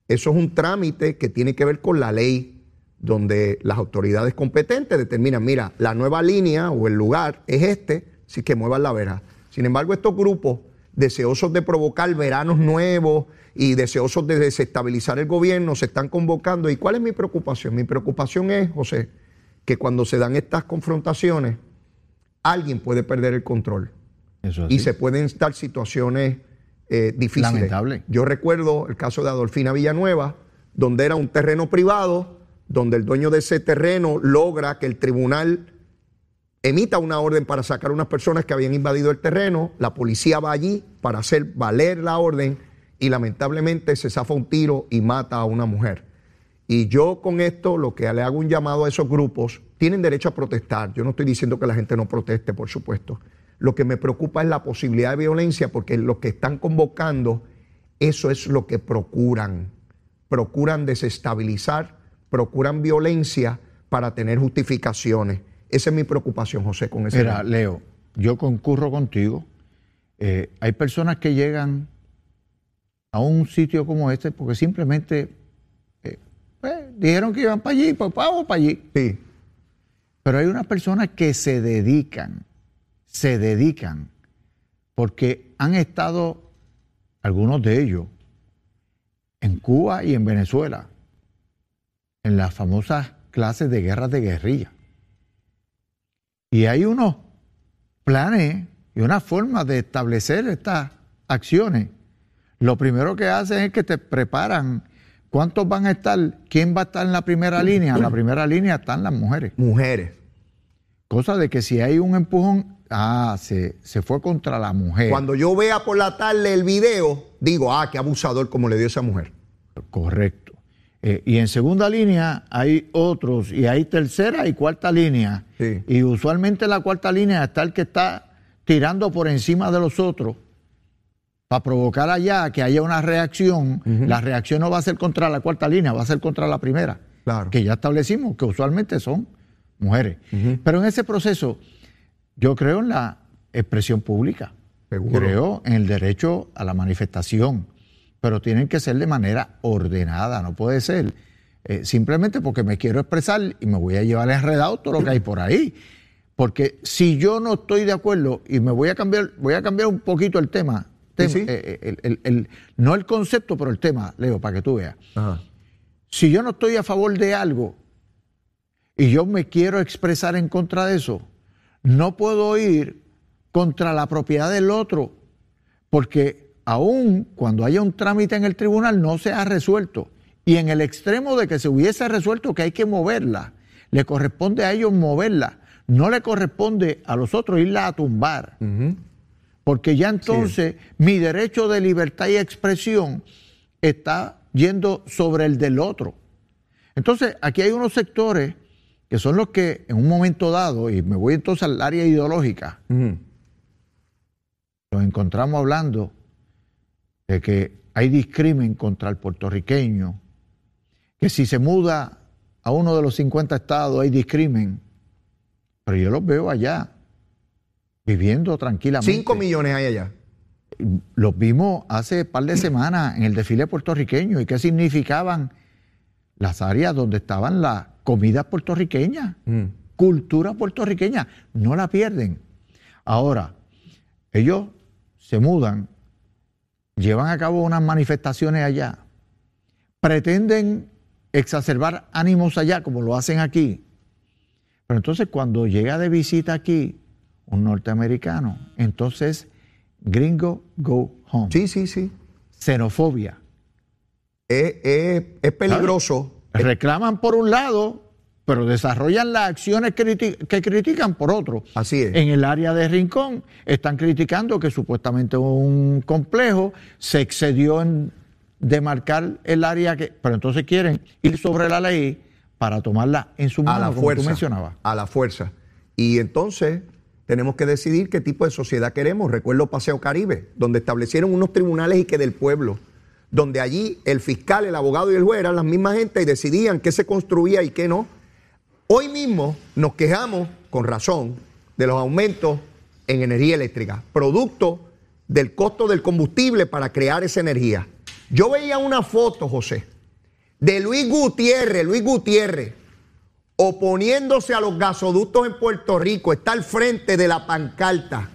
Eso es un trámite que tiene que ver con la ley, donde las autoridades competentes determinan, mira, la nueva línea o el lugar es este, así que muevan la verja. Sin embargo, estos grupos deseosos de provocar veranos nuevos y deseosos de desestabilizar el gobierno se están convocando. ¿Y cuál es mi preocupación? Mi preocupación es, José, que cuando se dan estas confrontaciones, alguien puede perder el control. Eso así. Y se pueden dar situaciones difíciles. Lamentable. Yo recuerdo el caso de Adolfina Villanueva, donde era un terreno privado, donde el dueño de ese terreno logra que el tribunal emita una orden para sacar a unas personas que habían invadido el terreno, la policía va allí para hacer valer la orden y lamentablemente se zafa un tiro y mata a una mujer. Y yo con esto lo que le hago un llamado a esos grupos, tienen derecho a protestar, yo no estoy diciendo que la gente no proteste, por supuesto. Lo que me preocupa es la posibilidad de violencia porque los que están convocando, eso es lo que procuran, procuran desestabilizar, procuran violencia para tener justificaciones. Esa es mi preocupación, José, con ese tema. Mira, Leo, yo concurro contigo. Hay personas que llegan a un sitio como este porque simplemente dijeron que iban para allí, pues vamos para allí. Sí. Pero hay unas personas que se dedican, porque han estado, algunos de ellos, en Cuba y en Venezuela, en las famosas clases de guerras de guerrilla. Y hay unos planes y una forma de establecer estas acciones. Lo primero que hacen es que te preparan cuántos van a estar, quién va a estar en la primera línea. En la primera línea están las mujeres. Mujeres. Cosa de que si hay un empujón, se fue contra la mujer. Cuando yo vea por la tarde el video, digo, qué abusador como le dio esa mujer. Correcto. Y en segunda línea hay otros, y hay tercera y cuarta línea. Sí. Y usualmente la cuarta línea está el que está tirando por encima de los otros para provocar allá que haya una reacción. Uh-huh. La reacción no va a ser contra la cuarta línea, va a ser contra la primera, claro, que ya establecimos que usualmente son mujeres. Uh-huh. Pero en ese proceso yo creo en la expresión pública, seguro, creo en el derecho a la manifestación, pero tienen que ser de manera ordenada, no puede ser simplemente porque me quiero expresar y me voy a llevar enredado todo lo que hay por ahí. Porque si yo no estoy de acuerdo y me voy a cambiar un poquito el tema, ¿sí? No el concepto, pero el tema, Leo, para que tú veas. Ajá. Si yo no estoy a favor de algo y yo me quiero expresar en contra de eso, no puedo ir contra la propiedad del otro, porque aún cuando haya un trámite en el tribunal no se ha resuelto, y en el extremo de que se hubiese resuelto que hay que moverla, le corresponde a ellos moverla, no le corresponde a los otros irla a tumbar. Uh-huh. Porque ya entonces sí, mi derecho de libertad y expresión está yendo sobre el del otro. Entonces, aquí hay unos sectores que son los que en un momento dado, y me voy entonces al área ideológica, nos encontramos hablando de que hay discrimen contra el puertorriqueño, que si se muda a uno de los 50 estados hay discrimen, pero yo los veo allá, viviendo tranquilamente. 5 millones hay allá. Los vimos hace par de semanas en el desfile puertorriqueño. ¿Y qué significaban las áreas donde estaban las comidas puertorriqueñas? Cultura puertorriqueña. No la pierden. Ahora, ellos se mudan, llevan a cabo unas manifestaciones allá, pretenden exacerbar ánimos allá, como lo hacen aquí. Pero entonces, cuando llega de visita aquí un norteamericano, entonces gringo go home. Sí, sí, sí. Xenofobia. Es peligroso. ¿Sabes? Reclaman por un lado, pero desarrollan las acciones que critican por otro. Así es. En el área de Rincón están criticando que supuestamente un complejo se excedió en demarcar el área que... Pero entonces quieren ir sobre la ley para tomarla en su mano, a la fuerza, como tú mencionabas. A la fuerza. Y entonces tenemos que decidir qué tipo de sociedad queremos. Recuerdo Paseo Caribe, donde establecieron unos tribunales y que del pueblo, donde allí el fiscal, el abogado y el juez eran las mismas gente y decidían qué se construía y qué no. Hoy mismo nos quejamos, con razón, de los aumentos en energía eléctrica, producto del costo del combustible para crear esa energía. Yo veía una foto, José, de Luis Gutiérrez, oponiéndose a los gasoductos en Puerto Rico, está al frente de la pancarta.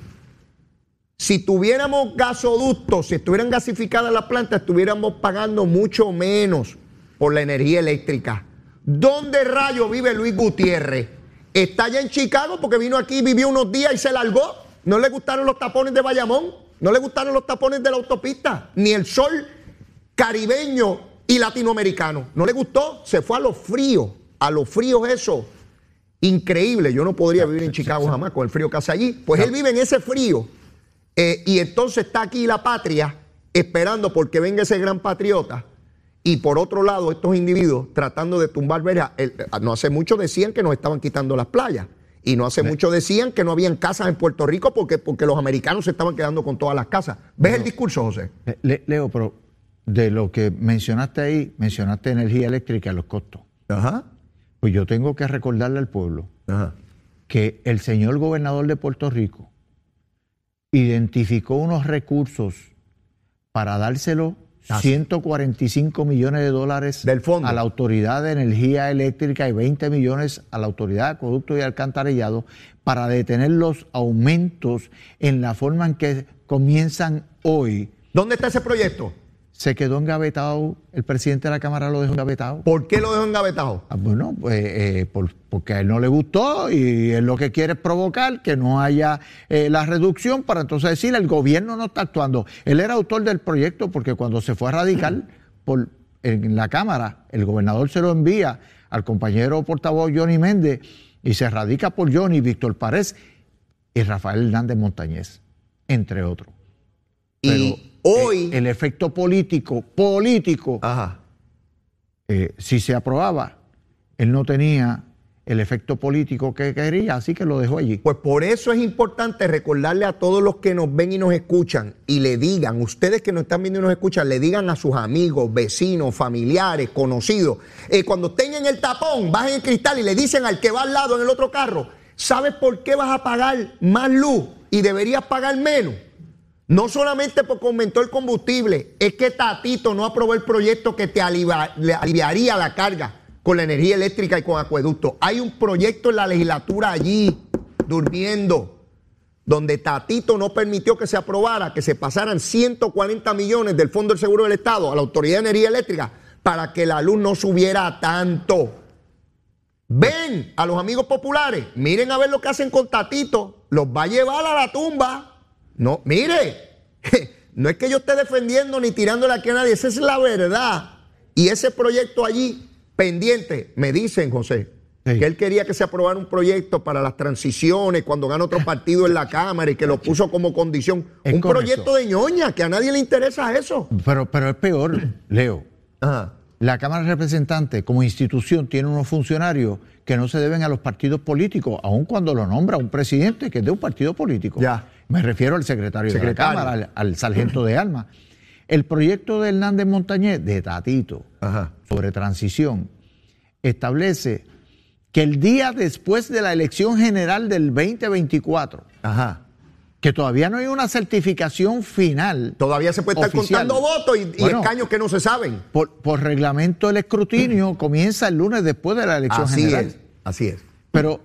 Si tuviéramos gasoductos, si estuvieran gasificadas las plantas, estuviéramos pagando mucho menos por la energía eléctrica. ¿Dónde rayos vive Luis Gutiérrez? Está allá en Chicago porque vino aquí, vivió unos días y se largó. No le gustaron los tapones de Bayamón, no le gustaron los tapones de la autopista, ni el sol caribeño y latinoamericano. No le gustó, se fue a los fríos. A los fríos eso, increíble. Yo no podría vivir en Chicago jamás con el frío que hace allí. Pues él vive en ese frío y entonces está aquí la patria esperando porque venga ese gran patriota. Y por otro lado, estos individuos tratando de tumbar veredas. No hace mucho decían que nos estaban quitando las playas y no hace mucho decían que no habían casas en Puerto Rico porque los americanos se estaban quedando con todas las casas. ¿Ves el discurso, José? Leo, pero de lo que mencionaste ahí, mencionaste energía eléctrica, los costos. Ajá. Pues yo tengo que recordarle al pueblo que el señor gobernador de Puerto Rico identificó unos recursos para dárselo, 145 millones de dólares del fondo a la Autoridad de Energía Eléctrica y 20 millones a la Autoridad de Acueductos y Alcantarillado para detener los aumentos en la forma en que comienzan hoy. ¿Dónde está ese proyecto? Se quedó engavetado, el presidente de la Cámara lo dejó engavetado. ¿Por qué lo dejó engavetado? Bueno, pues porque a él no le gustó y él lo que quiere es provocar que no haya la reducción para entonces decir el gobierno no está actuando. Él era autor del proyecto porque cuando se fue a radicar en la Cámara, el gobernador se lo envía al compañero portavoz Johnny Méndez y se radica por Johnny, Víctor Párez y Rafael Hernández Montañés, entre otros. Pero hoy el efecto político, si se aprobaba, él no tenía el efecto político que quería, así que lo dejó allí. Pues por eso es importante recordarle a todos los que nos ven y nos escuchan y le digan, ustedes que nos están viendo y nos escuchan, le digan a sus amigos, vecinos, familiares, conocidos, cuando estén en el tapón, bajen el cristal y le dicen al que va al lado en el otro carro, ¿sabes por qué vas a pagar más luz y deberías pagar menos? No solamente porque aumentó el combustible, es que Tatito no aprobó el proyecto que te aliviaría la carga con la energía eléctrica y con acueducto. Hay un proyecto en la legislatura allí, durmiendo, donde Tatito no permitió que se aprobara, que se pasaran 140 millones del Fondo del Seguro del Estado a la Autoridad de Energía Eléctrica para que la luz no subiera tanto. Ven a los amigos populares, miren a ver lo que hacen con Tatito, los va a llevar a la tumba. No, mire, no es que yo esté defendiendo ni tirándole aquí a nadie, esa es la verdad. Y ese proyecto allí, pendiente, me dicen, José, que él quería que se aprobara un proyecto para las transiciones cuando gana otro partido en la Cámara y que lo puso como condición. Un proyecto de ñoña, que a nadie le interesa eso. Pero es peor, Leo. La Cámara de Representantes como institución tiene unos funcionarios que no se deben a los partidos políticos, aun cuando lo nombra un presidente que es de un partido político. Ya. Me refiero al secretario de la Cámara, al sargento de armas. El proyecto de Hernández Montañés, de Tatito, sobre transición, establece que el día después de la elección general del 2024, que todavía no hay una certificación final. Todavía se puede estar oficial, contando votos y escaños que no se saben. Por reglamento, el escrutinio comienza el lunes después de la elección general. Así es. Pero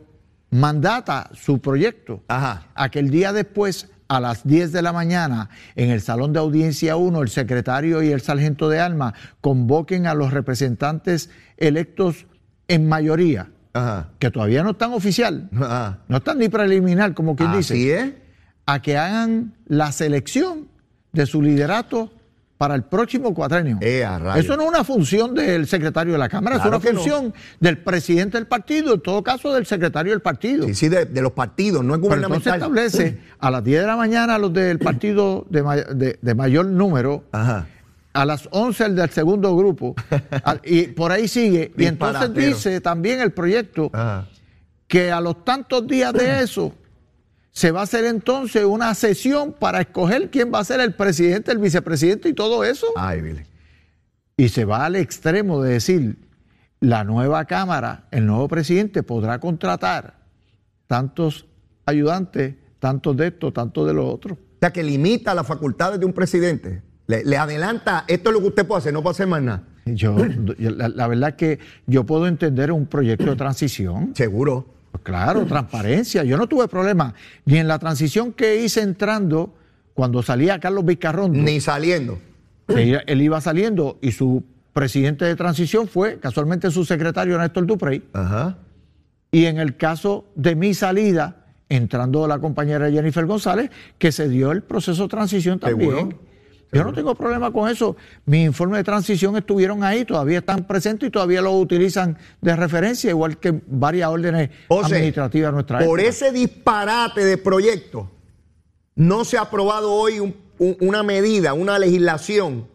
mandata su proyecto a que el día después, a las 10 de la mañana, en el Salón de Audiencia 1, el secretario y el sargento de armas convoquen a los representantes electos en mayoría, que todavía no están oficial, no están ni preliminar, como quien dice. Así es. A que hagan la selección de su liderato para el próximo cuatrenio. Eso no es una función del secretario de la Cámara, claro, es una función del presidente del partido, en todo caso del secretario del partido. Sí, de los partidos, no es gubernamental. Pero entonces establece a las 10 de la mañana los del partido de mayor número, a las 11 el del segundo grupo, y por ahí sigue. Y entonces dice también el proyecto que a los tantos días de eso se va a hacer entonces una sesión para escoger quién va a ser el presidente, el vicepresidente y todo eso. Y se va al extremo de decir, la nueva Cámara, el nuevo presidente podrá contratar tantos ayudantes, tantos de esto, tantos de lo otro. O sea, que limita las facultades de un presidente. Le adelanta, esto es lo que usted puede hacer, no puede hacer más nada. La verdad es que yo puedo entender un proyecto de transición. Seguro. Pues claro, transparencia. Yo no tuve problema ni en la transición que hice entrando cuando salía Carlos Vizcarrondo. Ni saliendo. Él iba saliendo y su presidente de transición fue casualmente su secretario Néstor Duprey. Y en el caso de mi salida, entrando la compañera Jennifer González, que se dio el proceso de transición también. Yo no tengo problema con eso. Mis informes de transición estuvieron ahí, todavía están presentes y todavía los utilizan de referencia, igual que varias órdenes administrativas nuestras. Por ese disparate de proyectos, no se ha aprobado hoy una medida, una legislación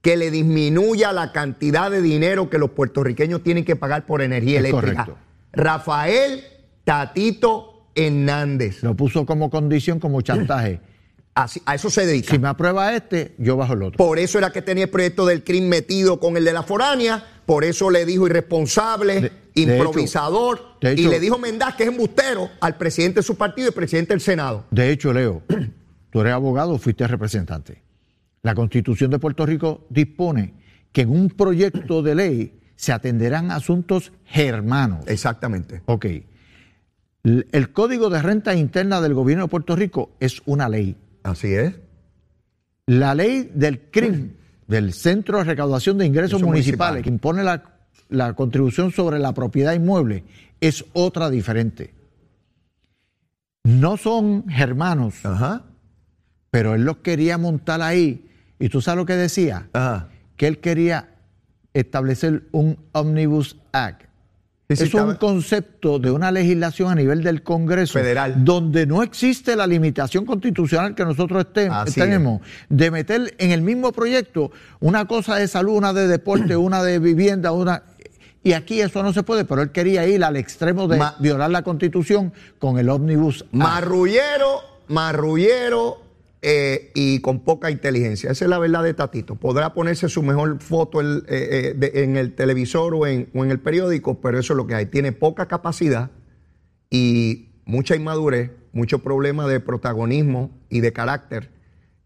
que le disminuya la cantidad de dinero que los puertorriqueños tienen que pagar por energía eléctrica. Correcto. Rafael Tatito Hernández. Lo puso como condición, como chantaje. A eso se dedica. Si me aprueba este, yo bajo el otro. Por eso era que tenía el proyecto del crimen metido con el de la foránea, por eso le dijo irresponsable, improvisador, de hecho, y le dijo Mendaz, que es embustero, al presidente de su partido y al presidente del Senado. De hecho, Leo, tú eres abogado, fuiste representante. La Constitución de Puerto Rico dispone que en un proyecto de ley se atenderán asuntos germanos. Exactamente. Ok. El Código de Renta Interna del Gobierno de Puerto Rico es una ley. Así es. La ley del CRIM, del Centro de Recaudación de Ingresos Municipales, que impone la contribución sobre la propiedad inmueble, es otra diferente. No son hermanos, pero él los quería montar ahí. ¿Y tú sabes lo que decía? Que él quería establecer un Omnibus Act. Es un concepto de una legislación a nivel del Congreso federal, donde no existe la limitación constitucional que nosotros tenemos de meter en el mismo proyecto una cosa de salud, una de deporte, una de vivienda, una... Y aquí eso no se puede, pero él quería ir al extremo de violar la Constitución con el Omnibus Act. Marrullero y con poca inteligencia. Esa es la verdad de Tatito. Podrá ponerse su mejor foto en el televisor o en el periódico, pero eso es lo que hay. Tiene poca capacidad y mucha inmadurez, mucho problema de protagonismo y de carácter.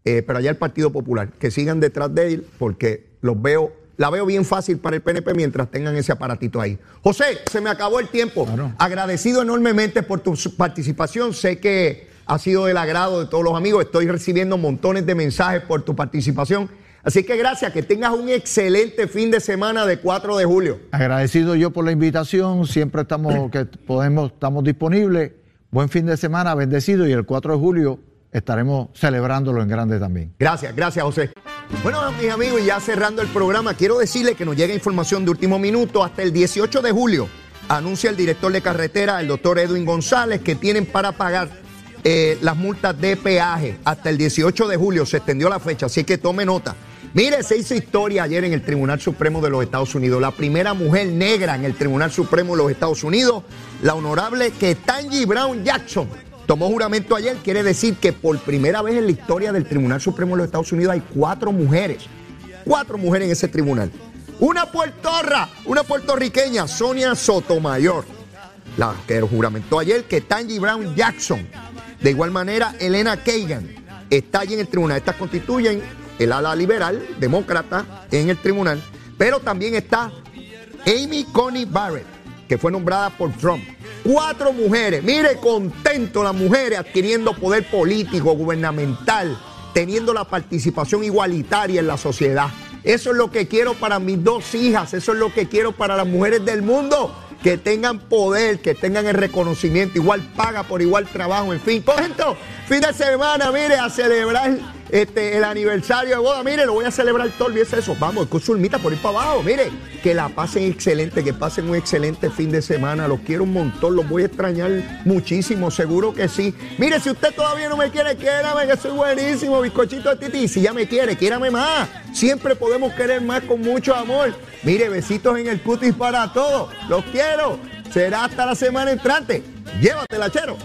Pero allá el Partido Popular, que sigan detrás de él, porque la veo bien fácil para el PNP mientras tengan ese aparatito ahí. José, se me acabó el tiempo. Claro. Agradecido enormemente por tu participación. Sé que ha sido del agrado de todos los amigos. Estoy recibiendo montones de mensajes por tu participación. Así que gracias, que tengas un excelente fin de semana de 4 de julio. Agradecido yo por la invitación. Siempre estamos disponibles. Buen fin de semana, bendecido. Y el 4 de julio estaremos celebrándolo en grande también. Gracias, José. Bueno, mis amigos, ya cerrando el programa, quiero decirles que nos llega información de último minuto. Hasta el 18 de julio, anuncia el director de carretera, el doctor Edwin González, que tienen para pagar las multas de peaje hasta el 18 de julio, se extendió la fecha, así que tome nota. Mire, se hizo historia ayer en el Tribunal Supremo de los Estados Unidos. La primera mujer negra en el Tribunal Supremo de los Estados Unidos, la honorable Ketanji Brown Jackson, tomó juramento ayer. Quiere decir que por primera vez en la historia del Tribunal Supremo de los Estados Unidos hay cuatro mujeres en ese tribunal. Una puertorriqueña, Sonia Sotomayor, la que juramentó ayer, Ketanji Brown Jackson. De igual manera, Elena Kagan está allí en el tribunal. Estas constituyen el ala liberal, demócrata, en el tribunal, pero también está Amy Coney Barrett, que fue nombrada por Trump. Cuatro mujeres, mire, contento las mujeres adquiriendo poder político, gubernamental, teniendo la participación igualitaria en la sociedad. Eso es lo que quiero para mis dos hijas, eso es lo que quiero para las mujeres del mundo, que tengan poder, que tengan el reconocimiento, igual paga por igual trabajo, en fin. Por ejemplo, fin de semana, mire, a celebrar el aniversario de boda, mire, lo voy a celebrar todo, olvídese eso, vamos, con surmita por ir para abajo, mire, que la pasen excelente, que pasen un excelente fin de semana, los quiero un montón, los voy a extrañar muchísimo, seguro que sí. Mire, si usted todavía no me quiere, quérame, que soy buenísimo, bizcochito de tití, si ya me quiere, quérame más, siempre podemos querer más con mucho amor. Mire, besitos en el cutis para todos, los quiero, será hasta la semana entrante, llévatela, chero.